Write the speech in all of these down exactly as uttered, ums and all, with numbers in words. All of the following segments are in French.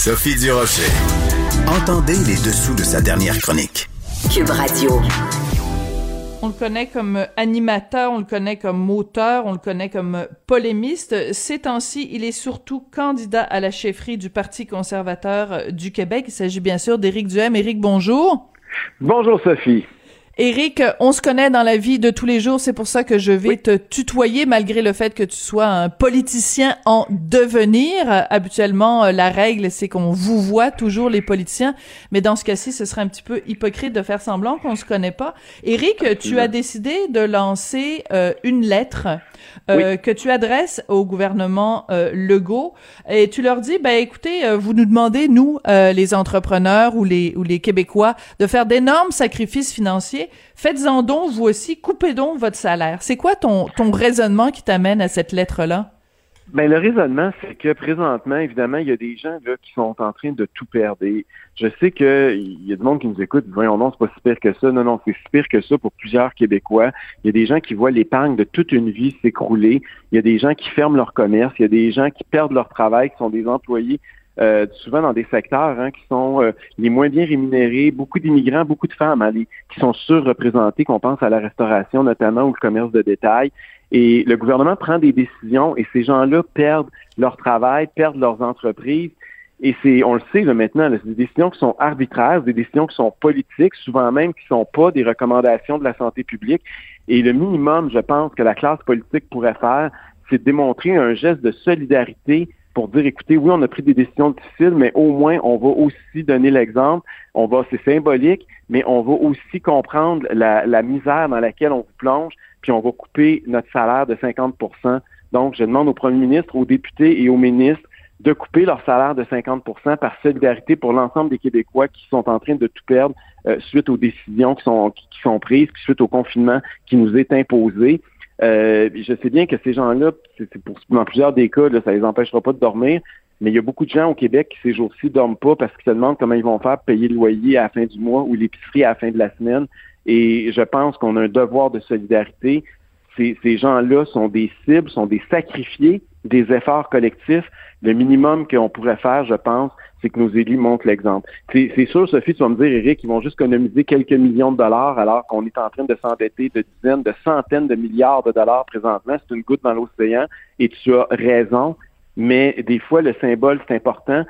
Sophie Durocher. Entendez les dessous de sa dernière chronique. Cube Radio. On le connaît comme animateur, on le connaît comme auteur, on le connaît comme polémiste. Ces temps-ci, il est surtout candidat à la chefferie du Parti conservateur du Québec. Il s'agit bien sûr d'Éric Duhaime. Éric, bonjour. Bonjour, Sophie. Éric, on se connaît dans la vie de tous les jours, c'est pour ça que je vais oui. te tutoyer malgré le fait que tu sois un politicien en devenir. Habituellement, la règle, c'est qu'on vous voit toujours les politiciens, mais dans ce cas-ci, ce serait un petit peu hypocrite de faire semblant qu'on se connaît pas. Éric, tu as décidé de lancer euh, une lettre euh, oui. que tu adresses au gouvernement euh, Legault et tu leur dis, ben écoutez, euh, vous nous demandez, nous, euh, les entrepreneurs ou les, ou les Québécois, de faire d'énormes sacrifices financiers. Faites-en donc, vous aussi, coupez donc votre salaire. C'est quoi ton, ton raisonnement qui t'amène à cette lettre-là? Bien, le raisonnement, c'est que présentement, évidemment, il y a des gens là, qui sont en train de tout perdre. Et je sais qu'il y a du monde qui nous écoute, « Voyons, non, c'est pas si pire que ça. » Non, non, c'est si pire que ça pour plusieurs Québécois. Il y a des gens qui voient l'épargne de toute une vie s'écrouler. Il y a des gens qui ferment leur commerce. Il y a des gens qui perdent leur travail, qui sont des employés Euh, souvent dans des secteurs hein, qui sont euh, les moins bien rémunérés, beaucoup d'immigrants, beaucoup de femmes hein, les, qui sont surreprésentés, qu'on pense à la restauration notamment ou le commerce de détail. Et le gouvernement prend des décisions et ces gens-là perdent leur travail, perdent leurs entreprises. Et c'est, on le sait là, maintenant, là, c'est des décisions qui sont arbitraires, des décisions qui sont politiques, souvent même qui ne sont pas des recommandations de la santé publique. Et le minimum, je pense, que la classe politique pourrait faire, c'est de démontrer un geste de solidarité pour dire, écoutez, oui, on a pris des décisions difficiles, mais au moins, on va aussi donner l'exemple. On va, c'est symbolique, mais on va aussi comprendre la, la misère dans laquelle on vous plonge, puis on va couper notre salaire de cinquante pour cent. Donc, je demande au premier ministre, aux députés et aux ministres de couper leur salaire de cinquante pour cent par solidarité pour l'ensemble des Québécois qui sont en train de tout perdre euh, suite aux décisions qui sont, qui, qui sont prises, puis suite au confinement qui nous est imposé. Euh, je sais bien que ces gens-là, c'est, c'est pour, dans plusieurs des cas, là, ça les empêchera pas de dormir, mais il y a beaucoup de gens au Québec qui ces jours-ci dorment pas parce qu'ils se demandent comment ils vont faire pour payer le loyer à la fin du mois ou l'épicerie à la fin de la semaine. Et je pense qu'on a un devoir de solidarité. Ces, ces gens-là sont des cibles, sont des sacrifiés des efforts collectifs. Le minimum qu'on pourrait faire, je pense, c'est que nos élus montrent l'exemple. C'est, c'est sûr, Sophie, tu vas me dire, Éric, ils vont juste économiser quelques millions de dollars alors qu'on est en train de s'endetter de dizaines, de centaines de milliards de dollars présentement. C'est une goutte dans l'océan et tu as raison, mais des fois, le symbole, c'est important.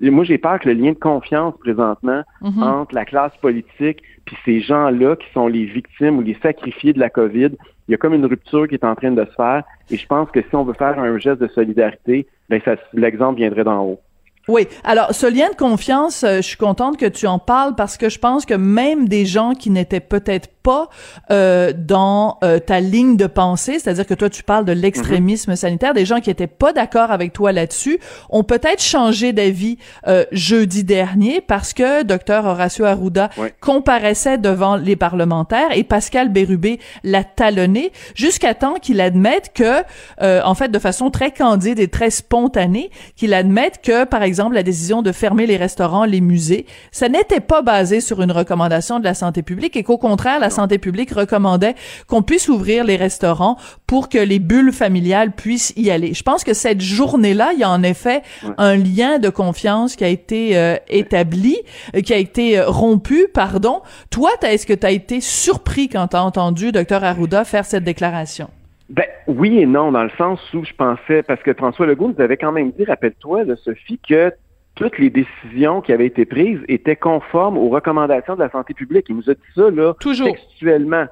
Moi, j'ai peur que le lien de confiance présentement mm-hmm. entre la classe politique puis ces gens-là qui sont les victimes ou les sacrifiés de la COVID, il y a comme une rupture qui est en train de se faire. Et je pense que si on veut faire un geste de solidarité, ben ça, l'exemple viendrait d'en haut. Oui. Alors, ce lien de confiance, euh, je suis contente que tu en parles parce que je pense que même des gens qui n'étaient peut-être pas euh, dans euh, ta ligne de pensée, c'est-à-dire que toi, tu parles de l'extrémisme mm-hmm. sanitaire, des gens qui étaient pas d'accord avec toi là-dessus, ont peut-être changé d'avis euh, jeudi dernier parce que Dr Horacio Arruda ouais. comparaissait devant les parlementaires et Pascal Bérubé l'a talonné jusqu'à temps qu'il admette que, euh, en fait, de façon très candide et très spontanée, qu'il admette que, par exemple, exemple, la décision de fermer les restaurants, les musées, ça n'était pas basé sur une recommandation de la santé publique et qu'au contraire, la santé publique recommandait qu'on puisse ouvrir les restaurants pour que les bulles familiales puissent y aller. Je pense que cette journée-là, il y a en effet ouais. un lien de confiance qui a été euh, établi, qui a été euh, rompu, pardon. Toi, t'as, est-ce que tu as été surpris quand tu as entendu Dr Arruda faire cette déclaration? Ben oui et non, dans le sens où je pensais, parce que François Legault nous avait quand même dit, rappelle-toi, là, Sophie, que toutes les décisions qui avaient été prises étaient conformes aux recommandations de la santé publique. Il nous a dit ça là, Toujours. textuellement.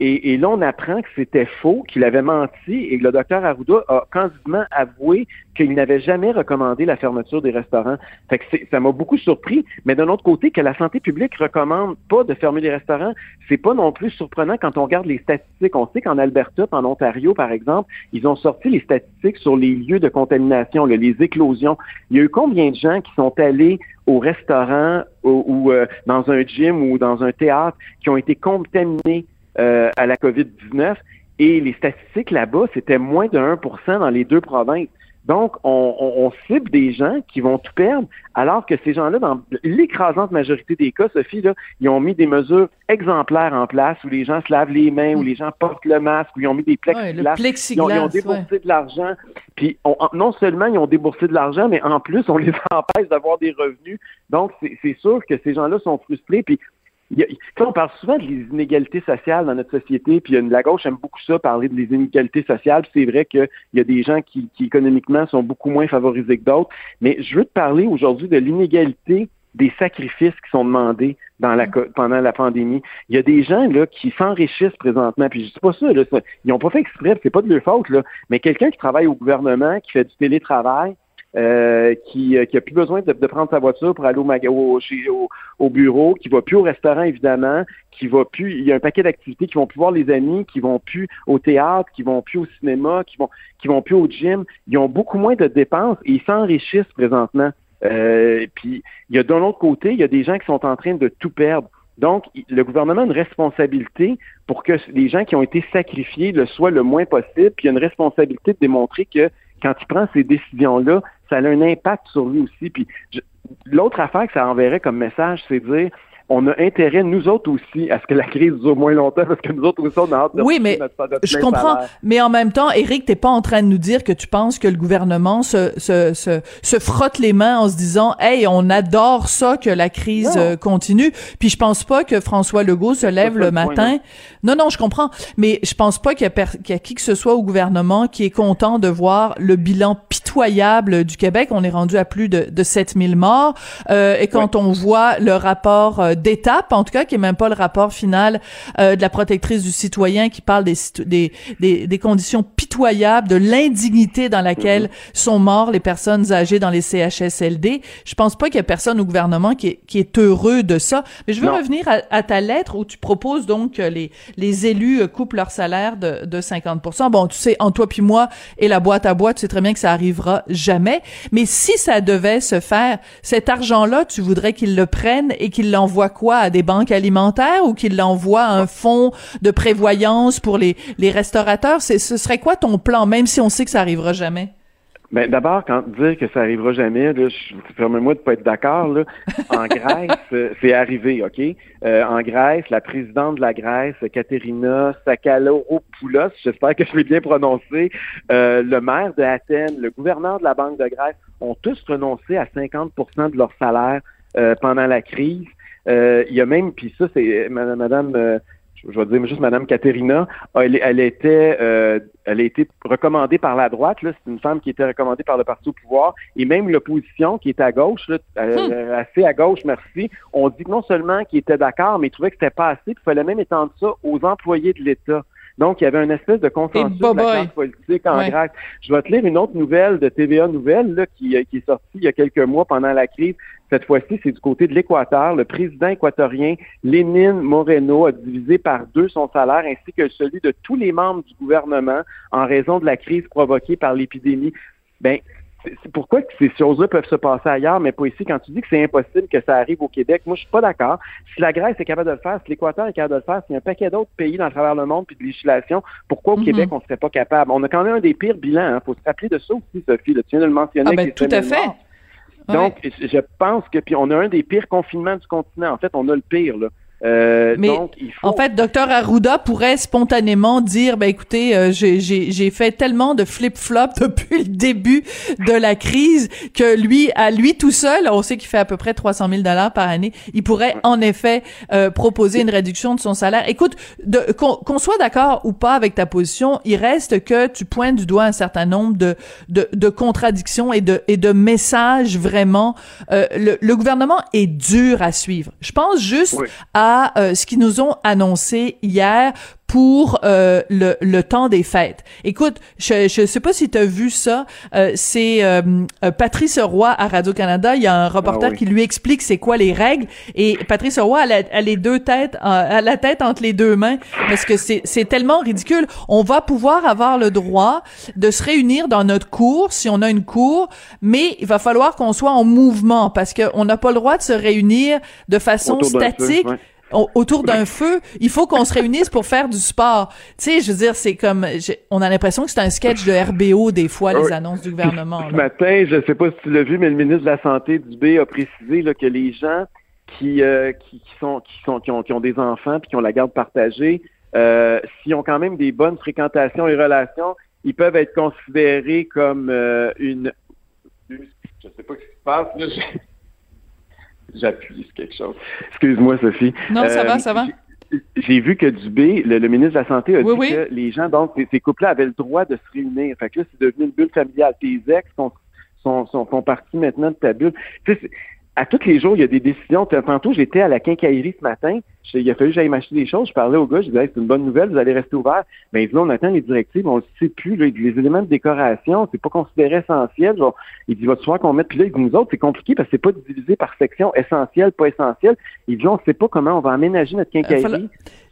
Et, et là, on apprend que c'était faux, qu'il avait menti, et le docteur Arruda a candidement avoué qu'il n'avait jamais recommandé la fermeture des restaurants. Fait que c'est, ça m'a beaucoup surpris, mais d'un autre côté, que la santé publique recommande pas de fermer les restaurants, c'est pas non plus surprenant quand on regarde les statistiques. On sait qu'en Alberta, en Ontario, par exemple, ils ont sorti les statistiques sur les lieux de contamination, là, les éclosions. Il y a eu combien de gens qui sont allés au restaurant ou, ou euh, dans un gym ou dans un théâtre qui ont été contaminés Euh, à la covid dix-neuf, et les statistiques là-bas, c'était moins de un pour cent dans les deux provinces. Donc, on, on, on cible des gens qui vont tout perdre, alors que ces gens-là, dans l'écrasante majorité des cas, Sophie, là, ils ont mis des mesures exemplaires en place où les gens se lavent les mains, où les gens portent le masque, où ils ont mis des plexiglas, ouais, plexiglas ils, ont, ils ont déboursé ouais. de l'argent. Puis, on, non seulement ils ont déboursé de l'argent, mais en plus, on les empêche d'avoir des revenus. Donc, c'est, c'est sûr que ces gens-là sont frustrés, puis Il y a, on parle souvent des inégalités sociales dans notre société, puis la gauche aime beaucoup ça, parler des inégalités sociales, puis c'est vrai qu'il y a des gens qui, qui économiquement sont beaucoup moins favorisés que d'autres, mais je veux te parler aujourd'hui de l'inégalité des sacrifices qui sont demandés dans la, pendant la pandémie. Il y a des gens là qui s'enrichissent présentement, puis je dis pas ça, là, ça ils n'ont pas fait exprès, c'est pas de leur faute, là, mais quelqu'un qui travaille au gouvernement, qui fait du télétravail, Euh, qui, euh, qui a plus besoin de, de prendre sa voiture pour aller au, maga- au, chez, au, au bureau, qui va plus au restaurant évidemment, qui va plus, il y a un paquet d'activités, qui vont plus voir les amis, qui vont plus au théâtre, qui vont plus au cinéma, qui vont, qui vont plus au gym, ils ont beaucoup moins de dépenses et ils s'enrichissent présentement. Euh, puis il y a d'un autre côté, il y a des gens qui sont en train de tout perdre. Donc, le gouvernement a une responsabilité pour que les gens qui ont été sacrifiés le soient le moins possible, puis il y a une responsabilité de démontrer que quand il prend ces décisions-là, ça a un impact sur lui aussi. Puis je, l'autre affaire que ça enverrait comme message, c'est de dire on a intérêt, nous autres aussi, à ce que la crise dure moins longtemps, parce que nous autres aussi, on a hâte de... Oui, mais notre, notre je comprends, salaire. Mais en même temps, Éric, t'es pas en train de nous dire que tu penses que le gouvernement se, se, se, se frotte les mains en se disant « Hey, on adore ça, que la crise non. continue ». Puis je pense pas que François Legault se lève le, le matin. Point, non. non, non, je comprends, mais je pense pas qu'il y a, per- qu'il y a qui que ce soit au gouvernement qui est content de voir le bilan pitoyable du Québec. On est rendu à plus de, de sept mille morts. Euh, et quand oui. on voit le rapport... Euh, d'étape, en tout cas, qui est même pas le rapport final euh, de la protectrice du citoyen qui parle des, des, des, des conditions pitoyables, de l'indignité dans laquelle mmh. sont morts les personnes âgées dans les C H S L D. Je pense pas qu'il y a personne au gouvernement qui est, qui est heureux de ça. Mais je veux non. revenir à, à ta lettre où tu proposes donc que les, les élus coupent leur salaire de, de cinquante pour cent. Bon, tu sais, en toi puis moi et la boîte à bois, tu sais très bien que ça arrivera jamais. Mais si ça devait se faire, cet argent-là, tu voudrais qu'ils le prennent et qu'ils l'envoient quoi, à des banques alimentaires ou qu'il l'envoie à un fonds de prévoyance pour les, les restaurateurs? C'est, ce serait quoi ton plan, même si on sait que ça arrivera jamais? Bien, d'abord, quand dire que ça arrivera jamais, là, je, permets-moi de pas être d'accord, là. En Grèce, c'est arrivé, OK? Euh, en Grèce, la présidente de la Grèce, Katerina Sakalo-Opoulos, j'espère que je l'ai bien prononcé, euh, le maire de Athènes, le gouverneur de la Banque de Grèce, ont tous renoncé à cinquante pour cent de leur salaire euh, pendant la crise. Euh, il y a même, puis ça, c'est madame, madame euh, je vais dire juste madame Katerina, elle, elle était, euh, elle a été recommandée par la droite, là, c'est une femme qui était recommandée par le parti au pouvoir, et même l'opposition qui est à gauche, là, euh, hmm. assez à gauche, merci, on dit que non seulement qu'ils étaient d'accord, mais ils trouvaient que c'était pas assez, puis il fallait même étendre ça aux employés de l'État. Donc, il y avait une espèce de consensus de la classe politique en ouais. Grèce. Je vais te lire une autre nouvelle de T V A Nouvelles là, qui, qui est sortie il y a quelques mois pendant la crise. Cette fois-ci, c'est du côté de l'Équateur. Le président équatorien Lénine Moreno a divisé par deux son salaire ainsi que celui de tous les membres du gouvernement en raison de la crise provoquée par l'épidémie. Ben, c'est pourquoi ces choses-là peuvent se passer ailleurs, mais pas ici. Quand tu dis que c'est impossible que ça arrive au Québec, moi, je suis pas d'accord. Si la Grèce est capable de le faire, si l'Équateur est capable de le faire, s'il y a un paquet d'autres pays dans le travers le monde puis de législation, pourquoi au mm-hmm. Québec, on serait pas capable? On a quand même un des pires bilans, hein. Faut se rappeler de ça aussi, Sophie. Là, tu viens de le mentionner. Ah ben, tout à fait. Ouais. Donc, je pense que, puis on a un des pires confinements du continent. En fait, on a le pire, là. Euh, mais donc, il faut... en fait, docteur Arruda pourrait spontanément dire, ben écoutez, euh, j'ai, j'ai, j'ai fait tellement de flip-flop depuis le début de la crise que lui, à lui tout seul, on sait qu'il fait à peu près trois cent mille dollars par année, il pourrait en effet euh, proposer une réduction de son salaire. Écoute, de, qu'on, qu'on soit d'accord ou pas avec ta position, il reste que tu pointes du doigt un certain nombre de de, de contradictions et de et de messages vraiment. Euh, le, le gouvernement est dur à suivre. Je pense juste oui. à À, euh, ce qu'ils nous ont annoncé hier pour euh, le, le temps des fêtes. Écoute, je je sais pas si tu as vu ça, euh, c'est euh, Patrice Roy à Radio-Canada, il y a un reporter ah oui. qui lui explique c'est quoi les règles, et Patrice Roy a, la, a les deux têtes, a la tête entre les deux mains, parce que c'est c'est tellement ridicule. On va pouvoir avoir le droit de se réunir dans notre cour, si on a une cour, mais il va falloir qu'on soit en mouvement, parce que on n'a pas le droit de se réunir de façon autour statique. D'un feu, ouais. Autour d'un feu, il faut qu'on se réunisse pour faire du sport. Tu sais, je veux dire, c'est comme, on a l'impression que c'est un sketch de R B O des fois, les annonces du gouvernement. Ce matin, je ne sais pas si tu l'as vu, mais le ministre de la Santé, Dubé, a précisé là, que les gens qui, euh, qui, qui, sont, qui, sont, qui, ont, qui ont des enfants puis qui ont la garde partagée, euh, s'ils ont quand même des bonnes fréquentations et relations, ils peuvent être considérés comme euh, une... Je sais pas ce qui se passe, là, je... J'appuie sur quelque chose. Excuse-moi, Sophie. Non, ça euh, va, ça va. J'ai, j'ai vu que Dubé, le, le ministre de la Santé, a oui, dit oui. que les gens, donc, ces, ces couples-là avaient le droit de se réunir. Fait que là, c'est devenu une bulle familiale. Tes ex sont, sont, sont, sont partis maintenant de ta bulle. Tu sais, à tous les jours, il y a des décisions. Tantôt, j'étais à la quincaillerie ce matin. Je, il a fallu que j'aille m'acheter des choses. Je parlais au gars, je disais, hey, c'est une bonne nouvelle, vous allez rester ouvert. Mais ben, ils disaient, on attend les directives, on ne le sait plus. Là, les éléments de décoration, c'est pas considéré essentiel. Genre, il dit, va-tu falloir qu'on mette, puis là, il dit, nous autres, c'est compliqué parce que c'est pas divisé par section, essentiel, pas essentiel. Il dit, on ne sait pas comment on va aménager notre quincaillerie. Falloir...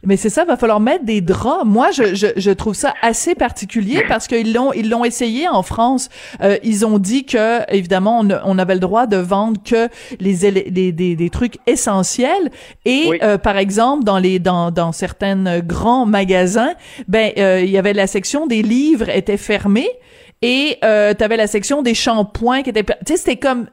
Mais c'est ça, il va falloir mettre des draps. Moi, je, je, je trouve ça assez particulier parce qu'ils l'ont, ils l'ont essayé en France. Euh, ils ont dit que, évidemment, on, on avait le droit de vendre que les, les, les, des, des trucs essentiels et, oui. euh, par exemple, exemple dans les dans dans certains grands magasins, ben euh, il y avait la section des livres était fermée et euh, t'avais la section des shampoings qui était, tu sais, c'était comme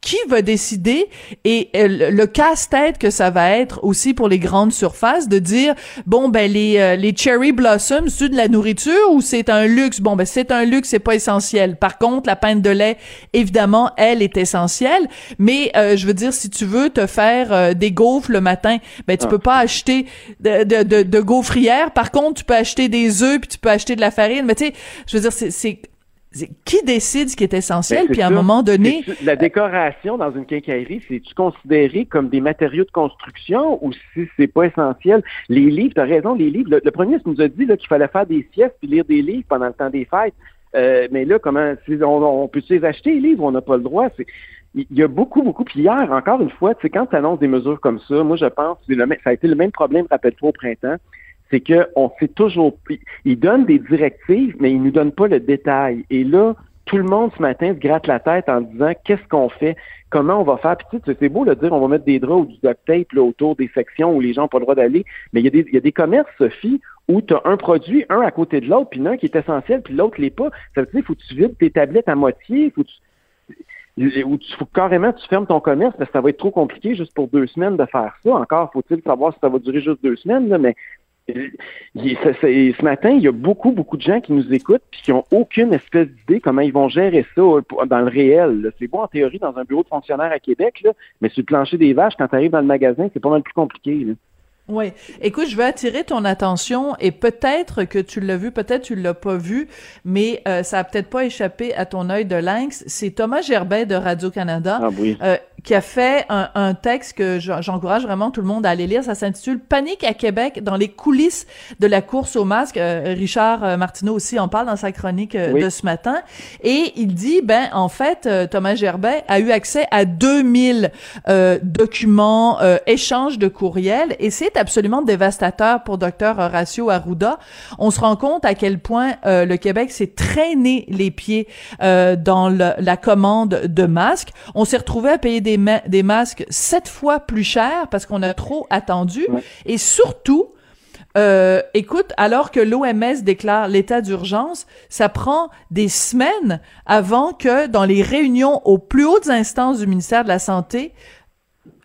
qui va décider, et euh, le casse-tête que ça va être aussi pour les grandes surfaces de dire bon ben les euh, les cherry blossoms, c'est de la nourriture ou c'est un luxe? Bon ben c'est un luxe, c'est pas essentiel. Par contre, la pinte de lait, évidemment, elle est essentielle, mais euh, je veux dire, si tu veux te faire euh, des gaufres le matin, ben tu ah. peux pas acheter de de, de de gaufrière. Par contre, tu peux acheter des œufs puis tu peux acheter de la farine. Mais tu sais, je veux dire, c'est c'est qui décide ce qui est essentiel, ben, puis à un sûr. moment donné... C'est, la décoration dans une quincaillerie, c'est-tu considéré comme des matériaux de construction ou si c'est pas essentiel? Les livres, t'as raison, les livres, le, le premier ministre nous a dit là, qu'il fallait faire des siestes puis lire des livres pendant le temps des fêtes. Euh, mais là, comment on, on peut-tu les acheter, les livres? On n'a pas le droit. C'est, il y a beaucoup, beaucoup. Puis hier, encore une fois, tu sais, quand tu annonces des mesures comme ça, moi je pense que ça a été le même problème, rappelle-toi, au printemps. C'est qu'on sait toujours... Ils donnent des directives, mais ils nous donnent pas le détail. Et là, tout le monde ce matin se gratte la tête en disant qu'est-ce qu'on fait, comment on va faire. Puis tu sais, c'est beau de dire on va mettre des draps ou du duct tape là, autour des sections où les gens n'ont pas le droit d'aller, mais il y a des, il y a des commerces, Sophie, où tu as un produit, un à côté de l'autre, puis l'un qui est essentiel, puis l'autre l'est pas. Ça veut dire faut que tu vides tes tablettes à moitié, faut que tu... Ou tu, faut carrément tu fermes ton commerce parce que ça va être trop compliqué juste pour deux semaines de faire ça. Encore faut-il savoir si ça va durer juste deux semaines, là, mais ce matin, il y a beaucoup, beaucoup de gens qui nous écoutent puis qui n'ont aucune espèce d'idée comment ils vont gérer ça dans le réel. C'est beau en théorie dans un bureau de fonctionnaire à Québec, là, mais sur le plancher des vaches, quand tu arrives dans le magasin, c'est pas mal plus compliqué, là. Oui. Écoute, je veux attirer ton attention et peut-être que tu l'as vu, peut-être tu l'as pas vu, mais euh, ça a peut-être pas échappé à ton œil de lynx. C'est Thomas Gerbet de Radio-Canada ah oui. euh, qui a fait un, un texte que j'encourage vraiment tout le monde à aller lire. Ça s'intitule « Panique à Québec dans les coulisses de la course au masque euh, ». Richard Martineau aussi en parle dans sa chronique euh, oui. de ce matin. Et il dit, ben en fait, euh, Thomas Gerbet a eu accès à deux mille euh, documents, euh, échanges de courriels, et c'est absolument dévastateur pour Docteur Horacio Arruda. On se rend compte à quel point euh, le Québec s'est traîné les pieds euh, dans le, la commande de masques. On s'est retrouvé à payer des, ma- des masques sept fois plus cher parce qu'on a trop attendu. Et surtout, Euh, écoute, alors que l'O M S déclare l'état d'urgence, ça prend des semaines avant que dans les réunions aux plus hautes instances du ministère de la Santé,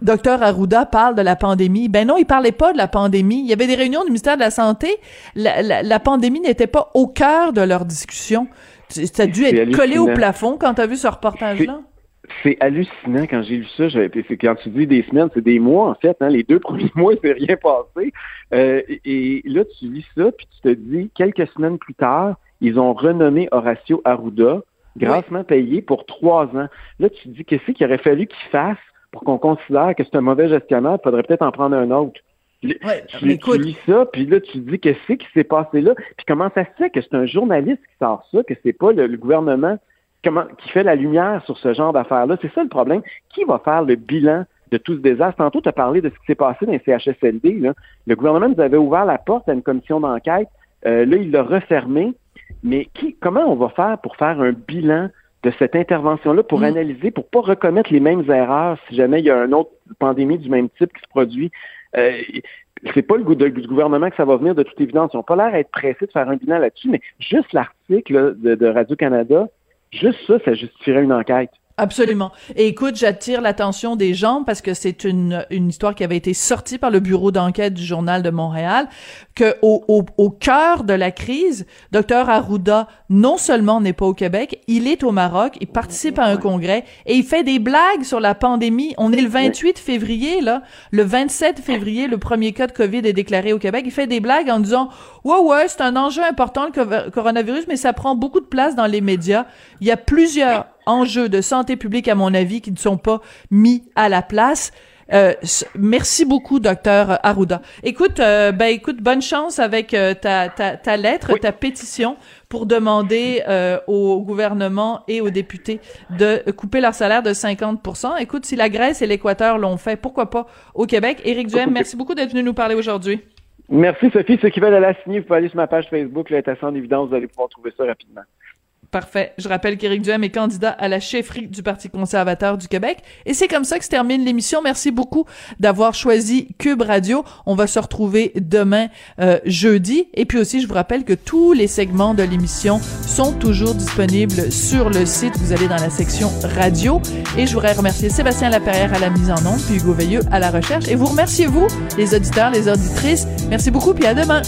Docteur Arruda parle de la pandémie. Ben non, il parlait pas de la pandémie. Il y avait des réunions du ministère de la Santé. La, la, la pandémie n'était pas au cœur de leur discussion. Ça a dû c'est être collé au plafond quand t'as vu ce reportage-là. C'est, c'est hallucinant quand j'ai lu ça. J'avais, c'est, quand tu dis des semaines, c'est des mois en fait. Hein, les deux premiers mois, il ne s'est rien passé. Euh, et là, tu lis ça, puis tu te dis, quelques semaines plus tard, ils ont renommé Horacio Arruda, grassement oui. payé pour trois ans. Là, tu te dis, qu'est-ce qu'il aurait fallu qu'il fasse pour qu'on considère que c'est un mauvais gestionnaire, il faudrait peut-être en prendre un autre. Ouais, tu, écoute, tu lis ça, puis là, tu te dis qu'est-ce qui s'est passé là, puis comment ça se fait que c'est un journaliste qui sort ça, que c'est pas le, le gouvernement comment, qui fait la lumière sur ce genre d'affaires-là. C'est ça le problème. Qui va faire le bilan de tout ce désastre? Tantôt, tu as parlé de ce qui s'est passé dans les C H S L D. Là. Le gouvernement nous avait ouvert la porte à une commission d'enquête. Euh, là, il l'a refermée. Mais qui, comment on va faire pour faire un bilan de cette intervention-là, pour mmh. analyser, pour pas recommettre les mêmes erreurs si jamais il y a une autre pandémie du même type qui se produit? Euh, c'est pas le goût de, du gouvernement que ça va venir, de toute évidence. Ils n'ont pas l'air d'être pressés de faire un bilan là-dessus, mais juste l'article là, de, de Radio-Canada, juste ça, ça justifierait une enquête. Absolument. Et écoute, j'attire l'attention des gens parce que c'est une une histoire qui avait été sortie par le bureau d'enquête du Journal de Montréal, que au au, au cœur de la crise, Dr Arruda non seulement n'est pas au Québec, il est au Maroc, il participe à un congrès et il fait des blagues sur la pandémie. On est le vingt-huit février là, le vingt-sept février le premier cas de COVID est déclaré au Québec. Il fait des blagues en disant "Ouais ouais, c'est un enjeu important le coronavirus, mais ça prend beaucoup de place dans les médias. Il y a plusieurs enjeux de santé publique, à mon avis, qui ne sont pas mis à la place. Euh, merci beaucoup, docteur Arruda. Écoute, euh, ben écoute, bonne chance avec euh, ta, ta, ta lettre, oui. ta pétition pour demander euh, au gouvernement et aux députés de couper leur salaire de cinquante pour cent. Écoute, si la Grèce et l'Équateur l'ont fait, pourquoi pas au Québec? Éric Duhaime, merci beaucoup d'être venu nous parler aujourd'hui. Merci, Sophie. Ceux qui veulent aller signer, vous pouvez aller sur ma page Facebook, là, est en évidence, vous allez pouvoir trouver ça rapidement. Parfait. Je rappelle qu'Éric Duhaime est candidat à la chefferie du Parti conservateur du Québec. Et c'est comme ça que se termine l'émission. Merci beaucoup d'avoir choisi Cube Radio. On va se retrouver demain, euh, jeudi. Et puis aussi, je vous rappelle que tous les segments de l'émission sont toujours disponibles sur le site. Vous allez dans la section radio. Et je voudrais remercier Sébastien Laperrière à la mise en onde, puis Hugo Veilleux à la recherche. Et vous remerciez, vous, les auditeurs, les auditrices. Merci beaucoup, puis à demain.